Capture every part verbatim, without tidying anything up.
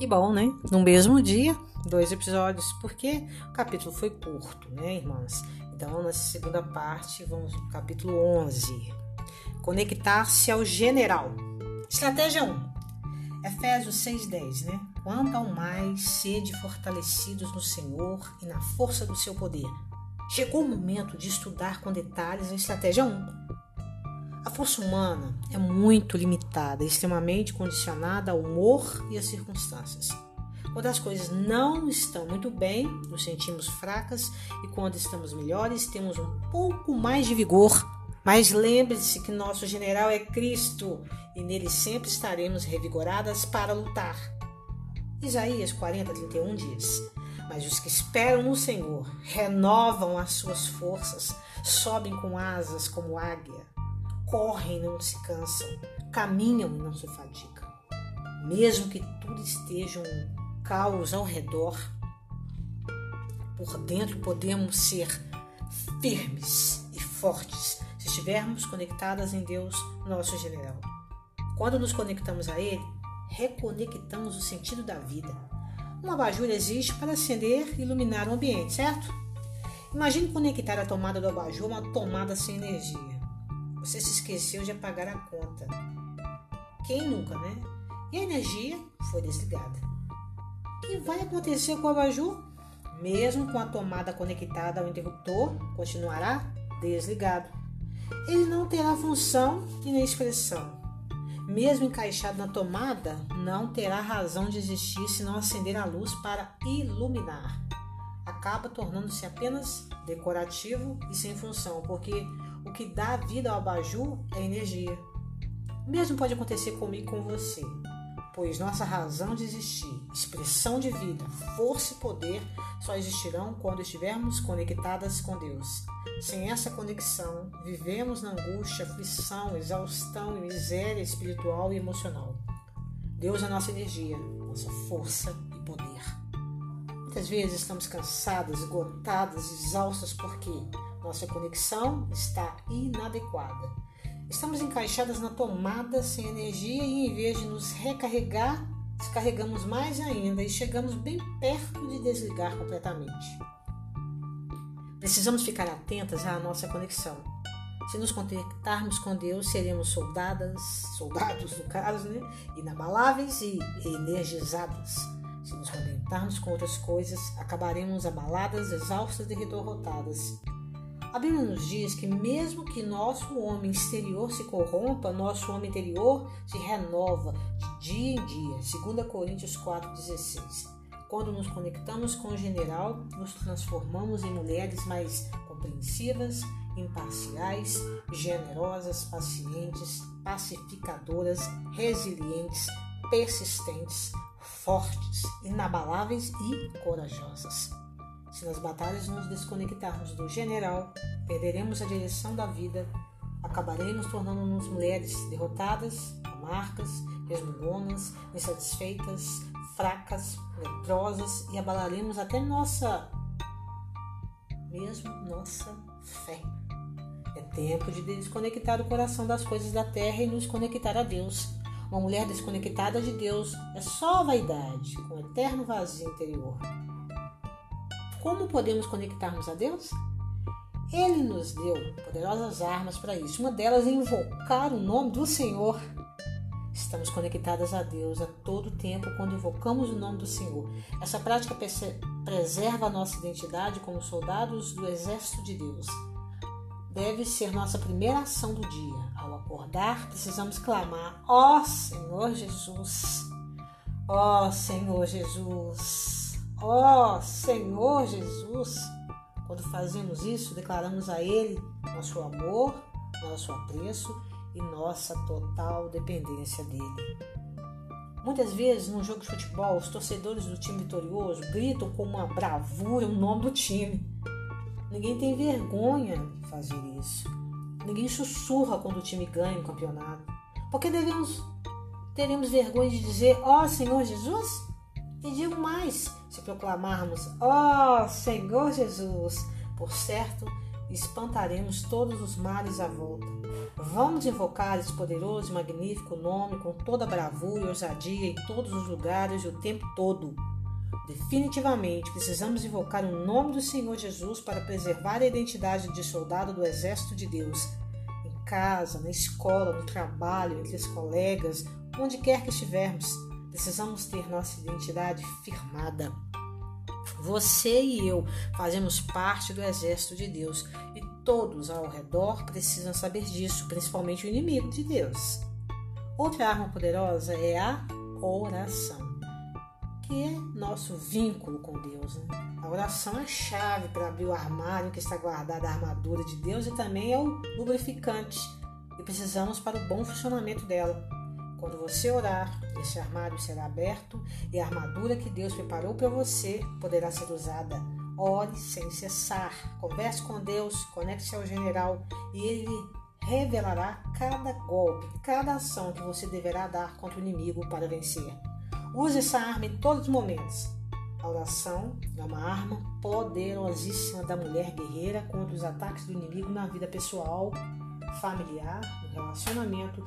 Que bom, né? No mesmo dia, dois episódios, porque o capítulo foi curto, né, irmãs? Então, na segunda parte, vamos no capítulo onze. Conectar-se ao general. Estratégia um. Efésios seis, dez, né? Quanto ao mais, sede fortalecidos no Senhor e na força do seu poder. Chegou o momento de estudar com detalhes a estratégia um. A força humana é muito limitada, extremamente condicionada ao humor e às circunstâncias. Quando as coisas não estão muito bem, nos sentimos fracas, e quando estamos melhores, temos um pouco mais de vigor. Mas lembre-se que nosso general é Cristo, e nele sempre estaremos revigoradas para lutar. Isaías quarenta, trinta e um diz: mas os que esperam no Senhor renovam as suas forças, sobem com asas como águia, correm e não se cansam, caminham e não se fatigam. Mesmo que tudo esteja um caos ao redor, por dentro podemos ser firmes e fortes se estivermos conectadas em Deus, nosso general. Quando nos conectamos a Ele, reconectamos o sentido da vida. Uma abajur existe para acender e iluminar o ambiente, certo? Imagine conectar a tomada do abajur a uma tomada sem energia. Você se esqueceu de apagar a conta. Quem nunca, né? E a energia foi desligada. O que vai acontecer com o abajur? Mesmo com a tomada conectada ao interruptor, continuará desligado. Ele não terá função e nem expressão. Mesmo encaixado na tomada, não terá razão de existir se não acender a luz para iluminar. Acaba tornando-se apenas decorativo e sem função, porque o que dá vida ao abajur é energia. O mesmo pode acontecer comigo e com você, pois nossa razão de existir, expressão de vida, força e poder só existirão quando estivermos conectadas com Deus. Sem essa conexão, vivemos na angústia, aflição, exaustão e miséria espiritual e emocional. Deus é nossa energia, nossa força e poder. Muitas vezes estamos cansadas, esgotadas, exaustas porque nossa conexão está inadequada. Estamos encaixadas na tomada sem energia e, em vez de nos recarregar, descarregamos mais ainda e chegamos bem perto de desligar completamente. Precisamos ficar atentas à nossa conexão. Se nos conectarmos com Deus, seremos soldadas, soldados no caso, né? Inabaláveis e energizadas. Se nos conectarmos com outras coisas, acabaremos abaladas, exaustas e derrotadas. A Bíblia nos diz que mesmo que nosso homem exterior se corrompa, nosso homem interior se renova de dia em dia. dois Coríntios quatro, dezesseis. Quando nos conectamos com o general, nos transformamos em mulheres mais compreensivas, imparciais, generosas, pacientes, pacificadoras, resilientes, persistentes, fortes, inabaláveis e corajosas. Se nas batalhas nos desconectarmos do general, perderemos a direção da vida, acabaremos tornando-nos mulheres derrotadas, amargas, resmungonas, insatisfeitas, fracas, leprosas e abalaremos até nossa, mesmo nossa fé. É tempo de desconectar o coração das coisas da terra e nos conectar a Deus. Uma mulher desconectada de Deus é só vaidade, com um eterno vazio interior. Como podemos conectarmos a Deus? Ele nos deu poderosas armas para isso. Uma delas é invocar o nome do Senhor. Estamos conectadas a Deus a todo tempo quando invocamos o nome do Senhor. Essa prática preserva a nossa identidade como soldados do exército de Deus. Deve ser nossa primeira ação do dia. Ao acordar, precisamos clamar: ó Senhor Jesus! Ó Senhor Jesus! Ó oh, Senhor Jesus! Quando fazemos isso, declaramos a Ele nosso amor, nosso apreço e nossa total dependência dEle. Muitas vezes, num jogo de futebol, os torcedores do time vitorioso gritam com uma bravura o nome do time. Ninguém tem vergonha de fazer isso. Ninguém sussurra quando o time ganha o campeonato. Porque devemos, teremos vergonha de dizer: ó oh, Senhor Jesus? E digo mais, se proclamarmos: ó Senhor Jesus, por certo, espantaremos todos os males à volta. Vão de invocar esse poderoso e magnífico nome com toda a bravura e ousadia em todos os lugares e o tempo todo. Definitivamente, precisamos invocar o nome do Senhor Jesus para preservar a identidade de soldado do Exército de Deus. Em casa, na escola, no trabalho, entre os colegas, onde quer que estivermos, precisamos ter nossa identidade firmada. Você e eu fazemos parte do Exército de Deus e todos ao redor precisam saber disso, principalmente o inimigo de Deus. Outra arma poderosa é a oração, que é nosso vínculo com Deus, né? A oração é a chave para abrir o armário em que está guardada a armadura de Deus e também é o lubrificante que precisamos para o bom funcionamento dela. Quando você orar, esse armário será aberto e a armadura que Deus preparou para você poderá ser usada. Ore sem cessar, converse com Deus, conecte-se ao general e ele revelará cada golpe, cada ação que você deverá dar contra o inimigo para vencer. Use essa arma em todos os momentos. A oração é uma arma poderosíssima da mulher guerreira contra os ataques do inimigo na vida pessoal, familiar, no relacionamento,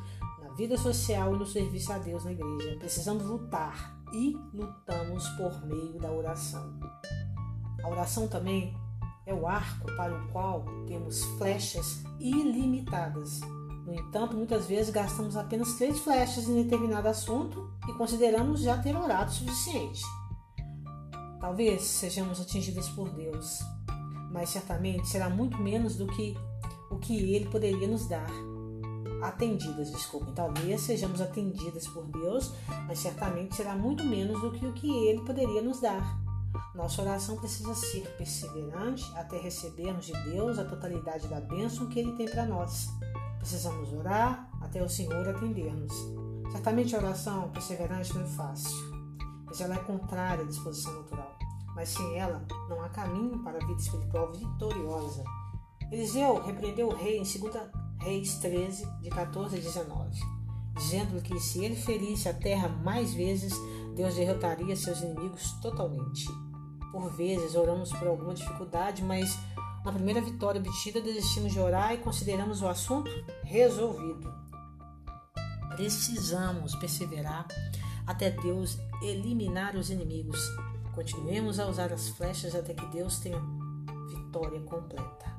vida social e no serviço a Deus na igreja. Precisamos lutar e lutamos por meio da oração. A oração também é o arco para o qual temos flechas ilimitadas. No entanto, muitas vezes gastamos apenas três flechas em determinado assunto e consideramos já ter orado o suficiente. Talvez sejamos atingidos por Deus, mas certamente será muito menos do que o que Ele poderia nos dar. Atendidas, desculpem, talvez sejamos atendidas por Deus, mas certamente será muito menos do que o que Ele poderia nos dar. Nossa oração precisa ser perseverante até recebermos de Deus a totalidade da bênção que Ele tem para nós. Precisamos orar até o Senhor atender-nos. Certamente a oração perseverante não é fácil, mas ela é contrária à disposição natural. Mas sem ela, não há caminho para a vida espiritual vitoriosa. Eliseu repreendeu o rei em segunda Reis treze, de catorze a dezenove, dizendo-lhe que se ele ferisse a terra mais vezes, Deus derrotaria seus inimigos totalmente. Por vezes oramos por alguma dificuldade, mas na primeira vitória obtida desistimos de orar e consideramos o assunto resolvido. Precisamos perseverar até Deus eliminar os inimigos. Continuemos a usar as flechas até que Deus tenha vitória completa.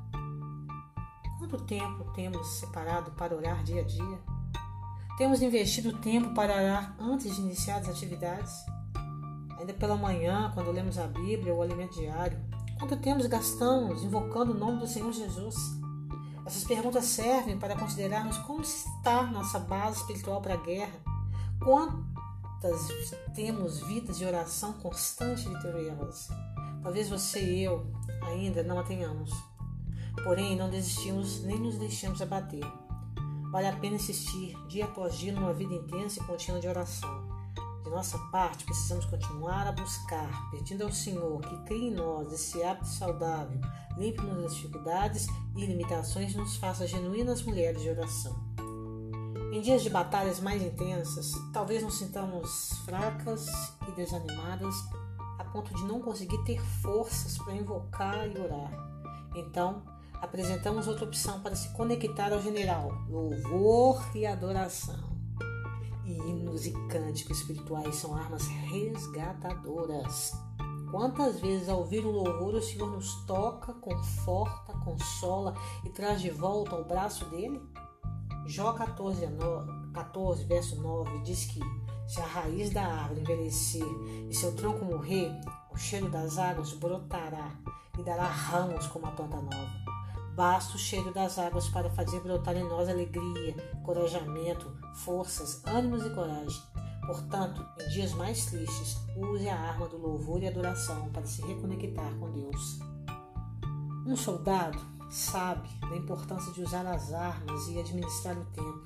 Quanto tempo temos separado para orar dia a dia? Temos investido tempo para orar antes de iniciar as atividades? Ainda pela manhã, quando lemos a Bíblia ou o alimento diário, quanto tempo gastamos invocando o nome do Senhor Jesus? Essas perguntas servem para considerarmos como está nossa base espiritual para a guerra. Quantas temos vidas de oração constante e vitoriosa? Talvez você e eu ainda não a tenhamos. Porém, não desistimos nem nos deixamos abater. Vale a pena insistir dia após dia numa vida intensa e contínua de oração. De nossa parte, precisamos continuar a buscar, pedindo ao Senhor que crie em nós esse hábito saudável, limpe-nos das dificuldades e limitações e nos faça genuínas mulheres de oração. Em dias de batalhas mais intensas, talvez nos sintamos fracas e desanimadas a ponto de não conseguir ter forças para invocar e orar. Então, apresentamos outra opção para se conectar ao general, louvor e adoração. Hinos e cânticos espirituais são armas resgatadoras. Quantas vezes ao ouvir um louvor o Senhor nos toca, conforta, consola e traz de volta ao braço dele? Jó catorze, verso nove diz que se a raiz da árvore envelhecer e seu tronco morrer, o cheiro das águas brotará e dará ramos como a planta nova. Basta o cheiro das águas para fazer brotar em nós alegria, corajamento, forças, ânimos e coragem. Portanto, em dias mais tristes, use a arma do louvor e adoração para se reconectar com Deus. Um soldado sabe da importância de usar as armas e administrar o tempo.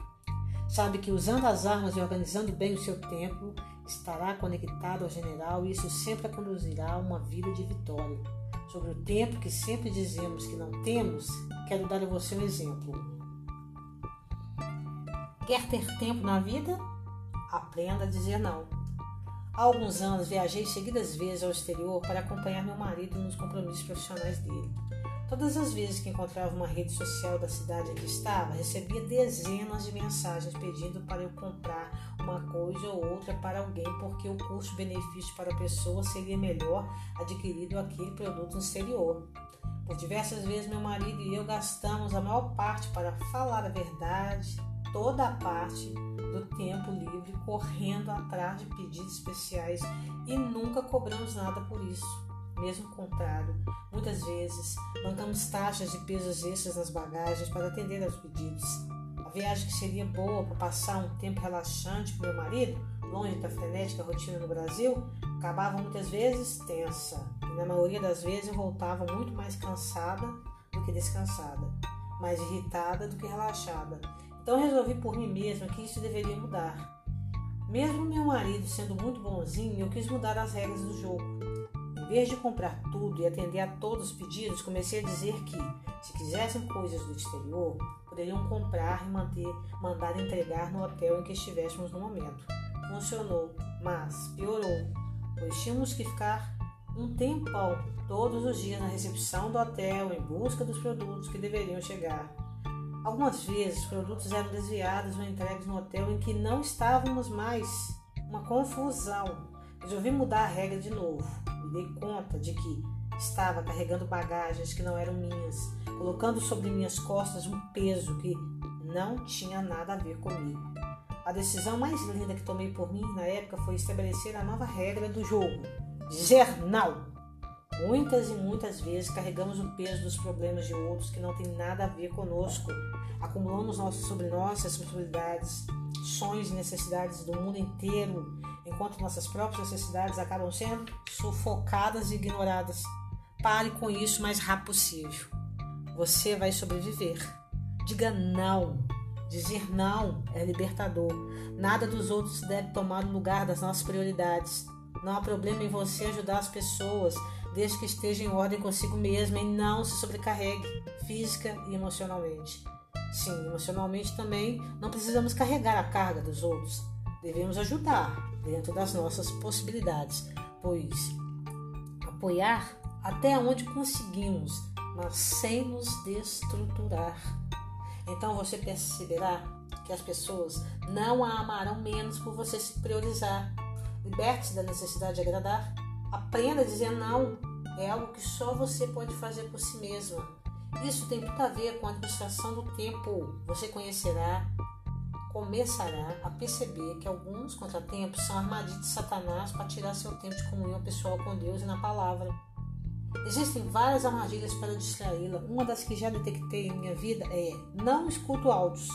Sabe que usando as armas e organizando bem o seu tempo, estará conectado ao general e isso sempre a conduzirá a uma vida de vitória. Sobre o tempo que sempre dizemos que não temos, quero dar a você um exemplo. Quer ter tempo na vida? Aprenda a dizer não. Há alguns anos viajei seguidas vezes ao exterior para acompanhar meu marido nos compromissos profissionais dele. Todas as vezes que encontrava uma rede social da cidade onde estava, recebia dezenas de mensagens pedindo para eu comprar uma coisa ou outra para alguém, porque o custo-benefício para a pessoa seria melhor adquirido aquele produto no exterior. Por diversas vezes, meu marido e eu gastamos a maior parte, para falar a verdade, toda a parte do tempo livre correndo atrás de pedidos especiais e nunca cobramos nada por isso. Mesmo comprado, muitas vezes bancamos taxas de pesos extras nas bagagens para atender aos pedidos. A viagem que seria boa para passar um tempo relaxante com meu marido, longe da frenética rotina no Brasil, acabava muitas vezes tensa, e na maioria das vezes eu voltava muito mais cansada do que descansada, mais irritada do que relaxada. Então resolvi por mim mesma que isso deveria mudar. Mesmo meu marido sendo muito bonzinho, eu quis mudar as regras do jogo. Em vez de comprar tudo e atender a todos os pedidos, comecei a dizer que, se quisessem coisas do exterior, poderiam comprar e manter, mandar entregar no hotel em que estivéssemos no momento. Funcionou, mas piorou, pois tínhamos que ficar um tempão todos os dias na recepção do hotel em busca dos produtos que deveriam chegar. Algumas vezes, produtos eram desviados ou entregues no hotel em que não estávamos mais. Uma confusão. Resolvi mudar a regra de novo. Dei conta de que estava carregando bagagens que não eram minhas, colocando sobre minhas costas um peso que não tinha nada a ver comigo. A decisão mais linda que tomei por mim na época foi estabelecer a nova regra do jogo: dizer não. Muitas e muitas vezes carregamos o peso dos problemas de outros que não tem nada a ver conosco. Acumulamos nossas, sobre nós responsabilidades, sonhos e necessidades do mundo inteiro, enquanto nossas próprias necessidades acabam sendo sufocadas e ignoradas. Pare com isso o mais rápido possível. Você vai sobreviver. Diga não. Dizer não é libertador. Nada dos outros deve tomar o lugar das nossas prioridades. Não há problema em você ajudar as pessoas, desde que esteja em ordem consigo mesma e não se sobrecarregue, física e emocionalmente. Sim, emocionalmente também não precisamos carregar a carga dos outros. Devemos ajudar dentro das nossas possibilidades, pois apoiar até onde conseguimos, mas sem nos destruturar. Então você perceberá que as pessoas não a amarão menos por você se priorizar. Liberte-se da necessidade de agradar. Aprenda a dizer não. É algo que só você pode fazer por si mesma. Isso tem tudo a ver com a administração do tempo. Você conhecerá, começará a perceber que alguns contratempos são armadilhas de Satanás para tirar seu tempo de comunhão pessoal com Deus e na palavra. Existem várias armadilhas para distraí-la. Uma das que já detectei em minha vida é: não escuto áudios.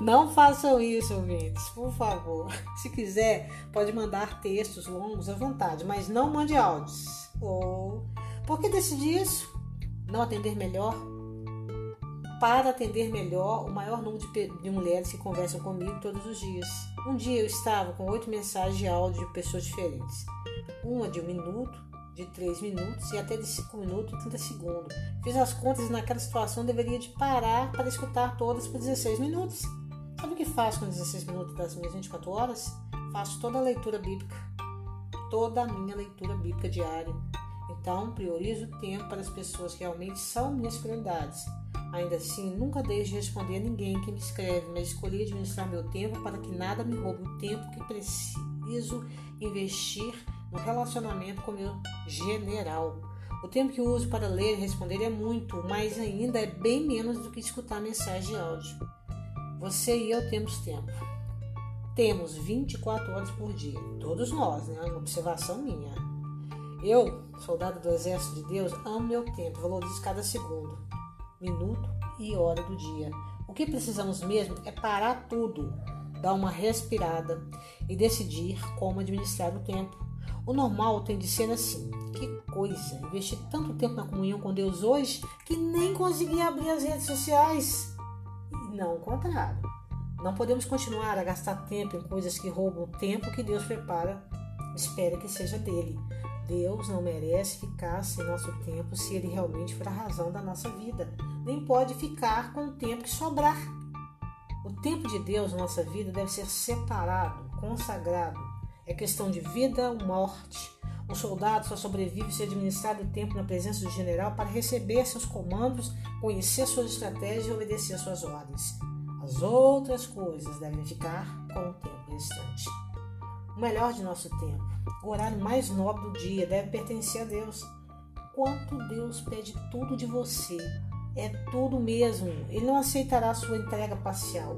Não façam isso, ouvintes, por favor. Se quiser, pode mandar textos longos à vontade, mas não mande áudios. Ou... Por que decidi isso? Não atender melhor? Para atender melhor o maior número de, de mulheres que conversam comigo todos os dias. Um dia eu estava com oito mensagens de áudio de pessoas diferentes. Uma de um minuto, de três minutos e até de cinco minutos e trinta segundos. Fiz as contas e naquela situação deveria de parar para escutar todas por dezesseis minutos. Sabe o que faço com dezesseis minutos das minhas vinte e quatro horas? Faço toda a leitura bíblica. Toda a minha leitura bíblica diária. Então, priorizo o tempo para as pessoas que realmente são minhas prioridades. Ainda assim, nunca deixo de responder a ninguém que me escreve, mas escolhi administrar meu tempo para que nada me roube o tempo que preciso investir no relacionamento com meu general. O tempo que uso para ler e responder é muito, mas ainda é bem menos do que escutar mensagem de áudio. Você e eu temos tempo. Temos vinte e quatro horas por dia. Todos nós, né? É uma observação minha. Eu, soldado do exército de Deus, amo meu tempo, valorizo cada segundo, minuto e hora do dia. O que precisamos mesmo é parar tudo, dar uma respirada e decidir como administrar o tempo. O normal tem de ser assim. Que coisa, investi tanto tempo na comunhão com Deus hoje que nem consegui abrir as redes sociais. E não o contrário. Não podemos continuar a gastar tempo em coisas que roubam o tempo que Deus prepara, espera que seja dele. Deus não merece ficar sem nosso tempo se ele realmente for a razão da nossa vida. Nem pode ficar com o tempo que sobrar. O tempo de Deus na nossa vida deve ser separado, consagrado. É questão de vida ou morte. Um soldado só sobrevive se administrar o tempo na presença do general para receber seus comandos, conhecer suas estratégias e obedecer suas ordens. As outras coisas devem ficar com o tempo restante. O melhor de nosso tempo, o horário mais nobre do dia, deve pertencer a Deus. Quanto Deus pede tudo de você, é tudo mesmo. Ele não aceitará sua entrega parcial.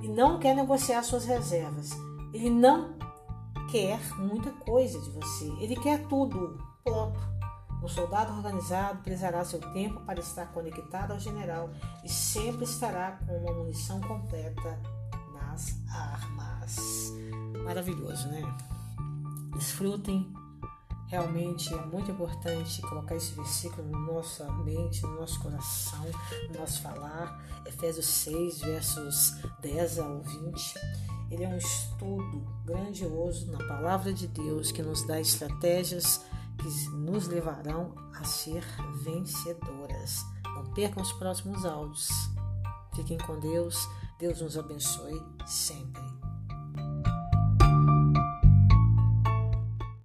Ele não quer negociar suas reservas. Ele não quer muita coisa de você. Ele quer tudo. Pronto. Um soldado organizado prezará seu tempo para estar conectado ao general e sempre estará com uma munição completa nas armas. Maravilhoso, né? Desfrutem. Realmente é muito importante colocar esse versículo na nossa mente, no nosso coração, no nosso falar. Efésios seis, versos dez ao vinte. Ele é um estudo grandioso na palavra de Deus que nos dá estratégias que nos levarão a ser vencedoras. Não percam os próximos áudios. Fiquem com Deus. Deus nos abençoe sempre.